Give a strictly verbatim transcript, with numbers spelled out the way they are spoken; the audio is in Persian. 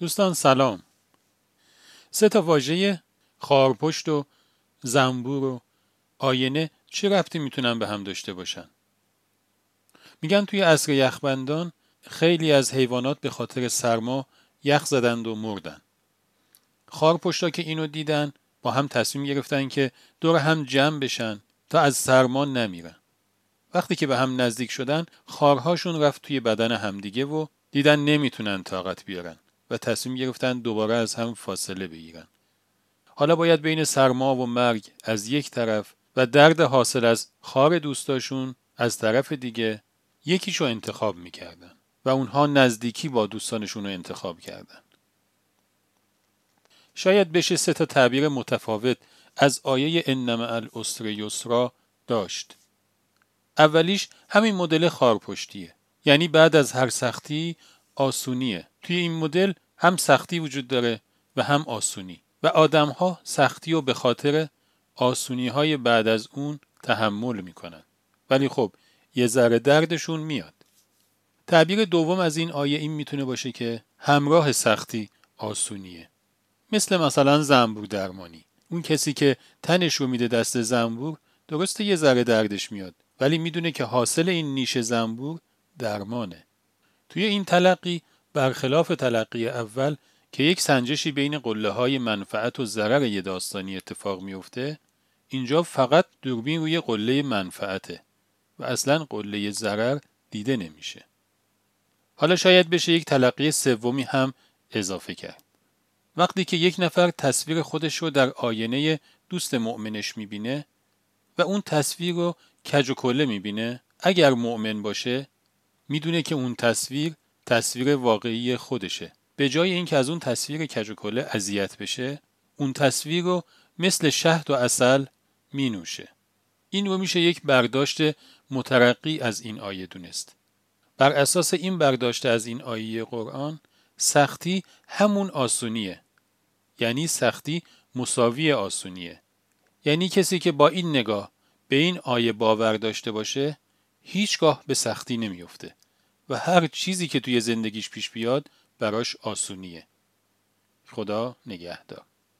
دوستان سلام. سه تا واژه خارپشت و زنبور و آینه چه ربطی میتونن به هم داشته باشن؟ میگن توی عصر یخبندان خیلی از حیوانات به خاطر سرما یخ زدند و مردن. خارپشتا که اینو دیدن با هم تصمیم گرفتن که دور هم جمع بشن تا از سرما نمیرن. وقتی که به هم نزدیک شدن خارهاشون رفت توی بدن همدیگه و دیدن نمیتونن طاقت بیارن و تصمیم گرفتن دوباره از هم فاصله بگیرن. حالا باید بین سرما و مرگ از یک طرف و درد حاصل از خار دوستاشون از طرف دیگه یکیشو انتخاب میکردن و اونها نزدیکی با دوستانشون رو انتخاب کردن. شاید بشه سه تا تعبیر متفاوت از آیه ان مع العسر یسرا داشت. اولیش همین مدل خارپشتیه، یعنی بعد از هر سختی آسونیه. توی این مدل هم سختی وجود داره و هم آسونی و آدم‌ها سختی رو به خاطر آسونی‌های بعد از اون تحمل می‌کنن، ولی خب یه ذره دردشون میاد. تعبیر دوم از این آیه این میتونه باشه که همراه سختی آسونیه، مثل مثلا زنبور درمانی. اون کسی که تنش رو میده دست زنبور درسته یه ذره دردش میاد، ولی میدونه که حاصل این نیش زنبور درمانه. توی این تلقی برخلاف تلقی اول که یک سنجشی بین قله های منفعت و ضرر یه داستانی اتفاق میفته، اینجا فقط دوربین روی قله منفعته و اصلا قله ضرر دیده نمیشه. حالا شاید بشه یک تلقی سومی هم اضافه کرد. وقتی که یک نفر تصویر خودش رو در آینه دوست مؤمنش میبینه و اون تصویر رو کج و کله میبینه، اگر مؤمن باشه میدونه که اون تصویر تصویر واقعی خودشه. به جای اینکه از اون تصویر کج و کله اذیت بشه، اون تصویر رو مثل شهد و عسل مینوشه. این رو میشه یک برداشت مترقی از این آیه دونست. بر اساس این برداشت از این آیه قرآن، سختی همون آسونیه، یعنی سختی مساوی آسونیه. یعنی کسی که با این نگاه به این آیه باور داشته باشه هیچگاه به سختی نمیفته و هر چیزی که توی زندگیش پیش بیاد براش آسونیه. خدا نگهدار.